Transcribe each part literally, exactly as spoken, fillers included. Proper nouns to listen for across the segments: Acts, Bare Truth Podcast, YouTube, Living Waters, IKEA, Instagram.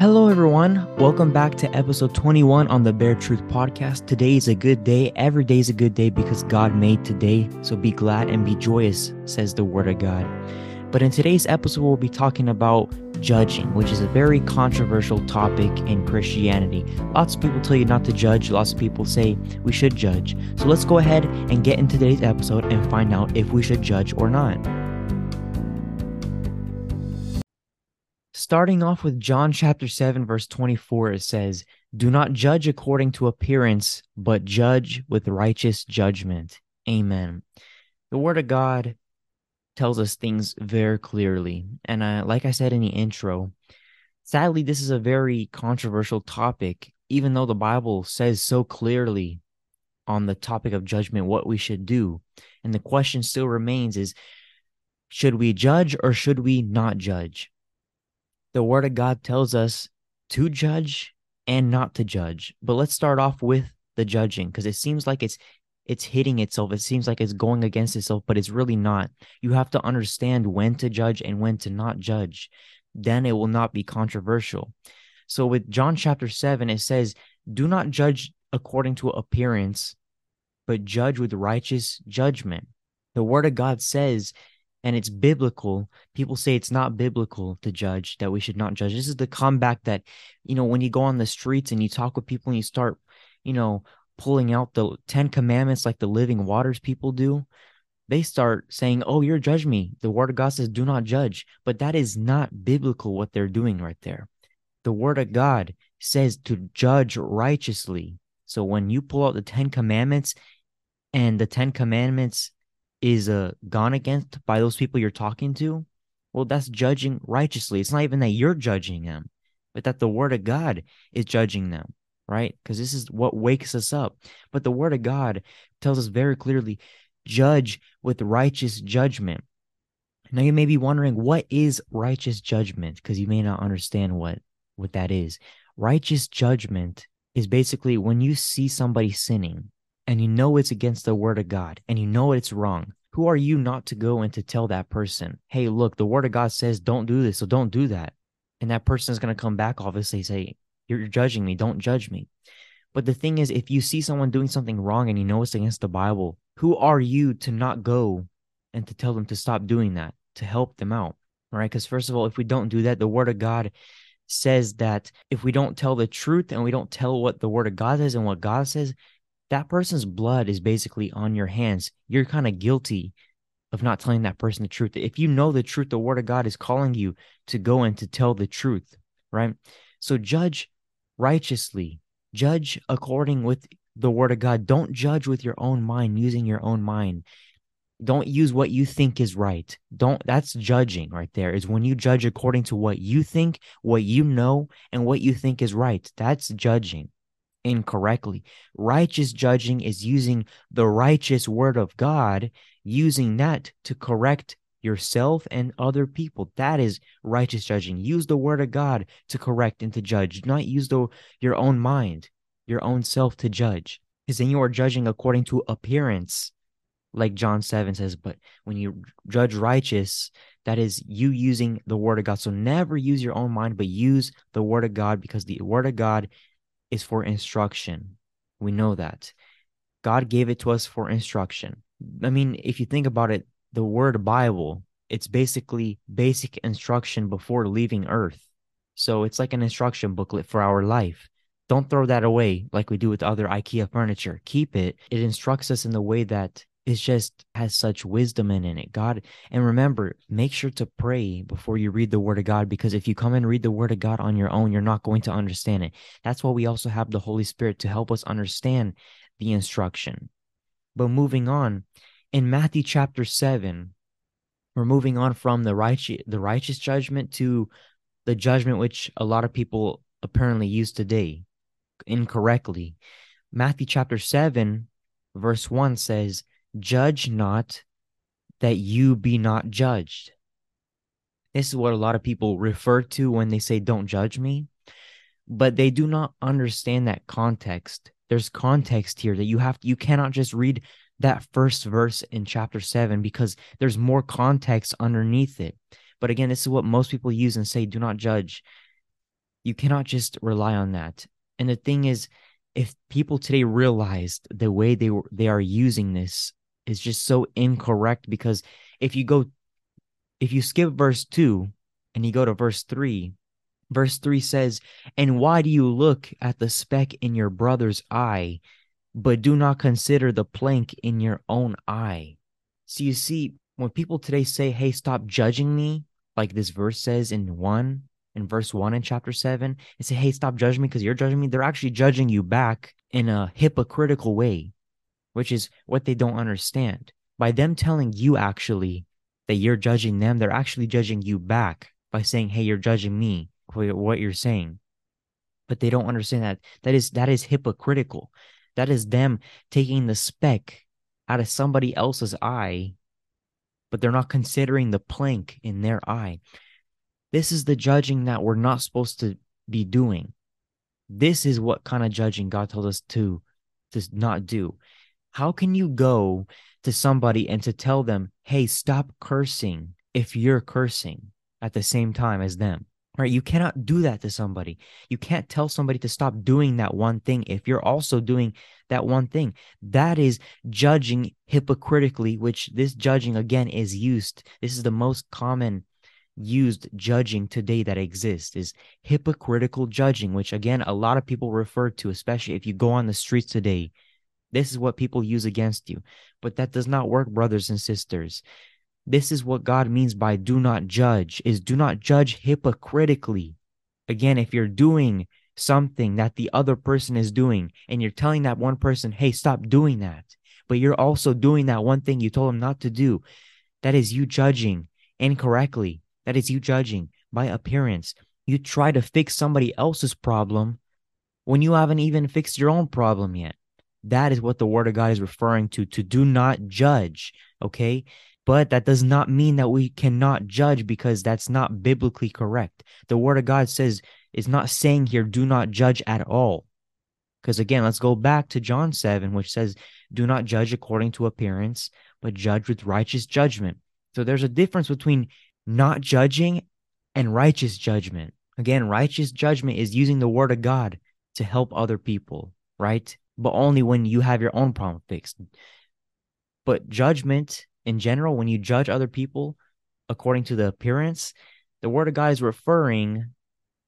Hello, everyone. Welcome back to episode twenty-one on the Bare Truth Podcast. Today is a good day. Every day is a good day because God made today. So be glad and be joyous, says the Word of God. But in today's episode, we'll be talking about judging, which is a very controversial topic in Christianity. Lots of people tell you not to judge. Lots of people say we should judge. So let's go ahead and get into today's episode and find out if we should judge or not. Starting off with John chapter seven, verse twenty-four, it says, "Do not judge according to appearance, but judge with righteous judgment." Amen. The Word of God tells us things very clearly. And uh, like I said in the intro, sadly, this is a very controversial topic, even though the Bible says so clearly on the topic of judgment what we should do. And the question still remains is, should we judge or should we not judge? The Word of God tells us to judge and not to judge. But let's start off with the judging, because it seems like it's it's hitting itself. It seems like it's going against itself, but it's really not. You have to understand when to judge and when to not judge. Then it will not be controversial. So with John chapter seven, it says, "Do not judge according to appearance, but judge with righteous judgment." The Word of God says, and it's biblical. People say it's not biblical to judge, that we should not judge. This is the comeback that, you know, when you go on the streets and you talk with people and you start, you know, pulling out the Ten Commandments like the Living Waters people do, they start saying, "Oh, you're judge me." The Word of God says, "Do not judge." But that is not biblical what they're doing right there. The Word of God says to judge righteously. So when you pull out the Ten Commandments and the Ten Commandments is uh, gone against by those people you're talking to, well, that's judging righteously. It's not even that you're judging them, but that the Word of God is judging them, right? Because this is what wakes us up. But the Word of God tells us very clearly, judge with righteous judgment. Now, you may be wondering, what is righteous judgment? Because you may not understand what, what that is. Righteous judgment is basically when you see somebody sinning, and you know it's against the Word of God, and you know it's wrong, who are you not to go and to tell that person, "Hey, look, the Word of God says don't do this, so don't do that." And that person is going to come back, obviously, say, "You're judging me, don't judge me." But the thing is, if you see someone doing something wrong and you know it's against the Bible, who are you to not go and to tell them to stop doing that, to help them out, right? Because first of all, if we don't do that, the Word of God says that if we don't tell the truth and we don't tell what the Word of God says and what God says, that person's blood is basically on your hands. You're kind of guilty of not telling that person the truth. If you know the truth, the Word of God is calling you to go and to tell the truth, right? So judge righteously. Judge according with the Word of God. Don't judge with your own mind, using your own mind. Don't use what you think is right. Don't. That's judging right there, is when you judge according to what you think, what you know, and what you think is right. That's judging incorrectly. Righteous judging is using the righteous Word of God, using that to correct yourself and other people. That is righteous judging. Use the Word of God to correct and to judge. Do not use the, your own mind, your own self to judge, because then you are judging according to appearance, like John seven says. But when you judge righteous, that is you using the Word of God. So never use your own mind, but use the Word of God, because the Word of God is for instruction. We know that. God gave it to us for instruction. I mean, if you think about it, the word Bible, it's basically basic instruction before leaving earth. So it's like an instruction booklet for our life. Don't throw that away like we do with other IKEA furniture. Keep it. It instructs us in the way that it just has such wisdom in it. God, and remember, make sure to pray before you read the Word of God, because if you come and read the Word of God on your own, you're not going to understand it. That's why we also have the Holy Spirit to help us understand the instruction. But moving on, in Matthew chapter seven, we're moving on from the righteous, the righteous judgment to the judgment which a lot of people apparently use today incorrectly. Matthew chapter seven, verse one says, "Judge not, that you be not judged." This is what a lot of people refer to when they say, "Don't judge me," but they do not understand that context. There's context here that you have to, you cannot just read that first verse in chapter seven, because there's more context underneath it. But again, this is what most people use and say, "Do not judge." You cannot just rely on that. And the thing is, if people today realized the way they were, they are using this is just so incorrect, because if you go, if you skip verse two and you go to verse three, verse three says, "And why do you look at the speck in your brother's eye, but do not consider the plank in your own eye?" So you see, when people today say, "Hey, stop judging me," like this verse says in one, in verse one in chapter seven, and say, "Hey, stop judging me because you're judging me," they're actually judging you back in a hypocritical way, which is what they don't understand. By them telling you actually that you're judging them, they're actually judging you back by saying, "Hey, you're judging me for what you're saying." But they don't understand that. That is, that is hypocritical. That is them taking the speck out of somebody else's eye, but they're not considering the plank in their eye. This is the judging that we're not supposed to be doing. This is what kind of judging God told us to, to not do. How can you go to somebody and to tell them, "Hey, stop cursing," if you're cursing at the same time as them? Right? You cannot do that to somebody. You can't tell somebody to stop doing that one thing if you're also doing that one thing. That is judging hypocritically, which this judging, again, is used. This is the most common used judging today that exists, is hypocritical judging, which, again, a lot of people refer to, especially if you go on the streets today. This is what people use against you. But that does not work, brothers and sisters. This is what God means by do not judge, is do not judge hypocritically. Again, if you're doing something that the other person is doing and you're telling that one person, "Hey, stop doing that," but you're also doing that one thing you told them not to do, that is you judging incorrectly. That is you judging by appearance. You try to fix somebody else's problem when you haven't even fixed your own problem yet. That is what the Word of God is referring to, to do not judge, okay? But that does not mean that we cannot judge, because that's not biblically correct. The Word of God says, is not saying here, do not judge at all. Because again, let's go back to John seven, which says, do not judge according to appearance, but judge with righteous judgment. So there's a difference between not judging and righteous judgment. Again, righteous judgment is using the Word of God to help other people, right? But only when you have your own problem fixed. But judgment in general, when you judge other people according to the appearance, the Word of God is referring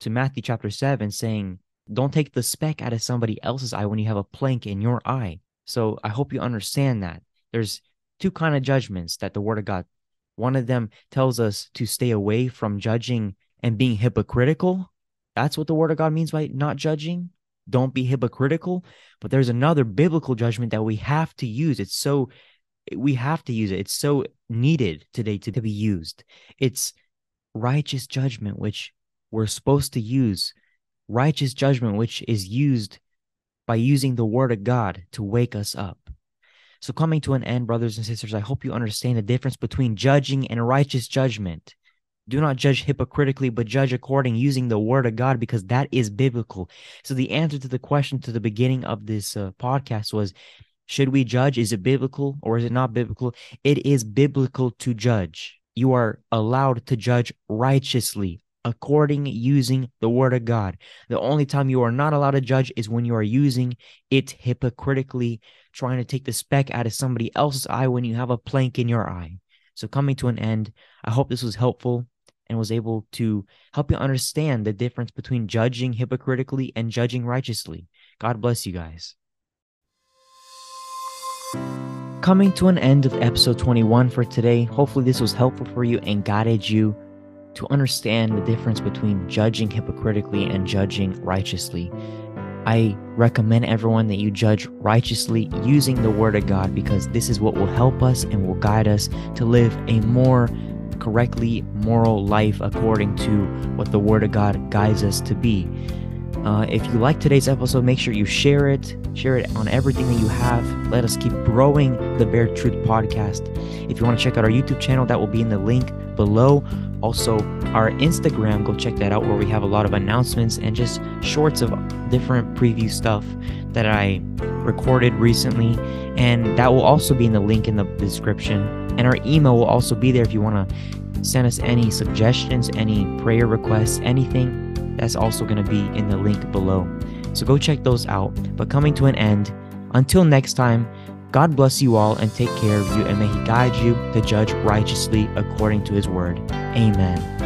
to Matthew chapter seven, saying, don't take the speck out of somebody else's eye when you have a plank in your eye. So I hope you understand that. There's two kind of judgments that the Word of God, one of them tells us to stay away from judging and being hypocritical. That's what the Word of God means by not judging. Don't be hypocritical. But there's another biblical judgment that we have to use. It's so... We have to use it. It's so needed today to be used. It's righteous judgment, which we're supposed to use. Righteous judgment, which is used by using the Word of God to wake us up. So coming to an end, brothers and sisters, I hope you understand the difference between judging and righteous judgment. Do not judge hypocritically, but judge according using the Word of God, because that is biblical. So the answer to the question to the beginning of this uh, podcast was, should we judge? Is it biblical or is it not biblical? It is biblical to judge. You are allowed to judge righteously, according using the Word of God. The only time you are not allowed to judge is when you are using it hypocritically, trying to take the speck out of somebody else's eye when you have a plank in your eye. So coming to an end, I hope this was helpful and was able to help you understand the difference between judging hypocritically and judging righteously. God bless you guys. Coming to an end of episode twenty-one for today. Hopefully this was helpful for you and guided you to understand the difference between judging hypocritically and judging righteously. I recommend everyone that you judge righteously using the Word of God, because this is what will help us and will guide us to live a more correctly moral life according to what the Word of God guides us to be. Uh, if you like today's episode, make sure you share it. Share it on everything that you have. Let us keep growing the Bare Truth Podcast. If you want to check out our YouTube channel, that will be in the link below. Also, our Instagram, go check that out, where we have a lot of announcements and just shorts of different preview stuff that I recorded recently. And that will also be in the link in the description. And our email will also be there if you want to send us any suggestions, any prayer requests, anything. That's also going to be in the link below. So go check those out. But coming to an end, until next time, God bless you all and take care of you, and may He guide you to judge righteously according to His word. Amen.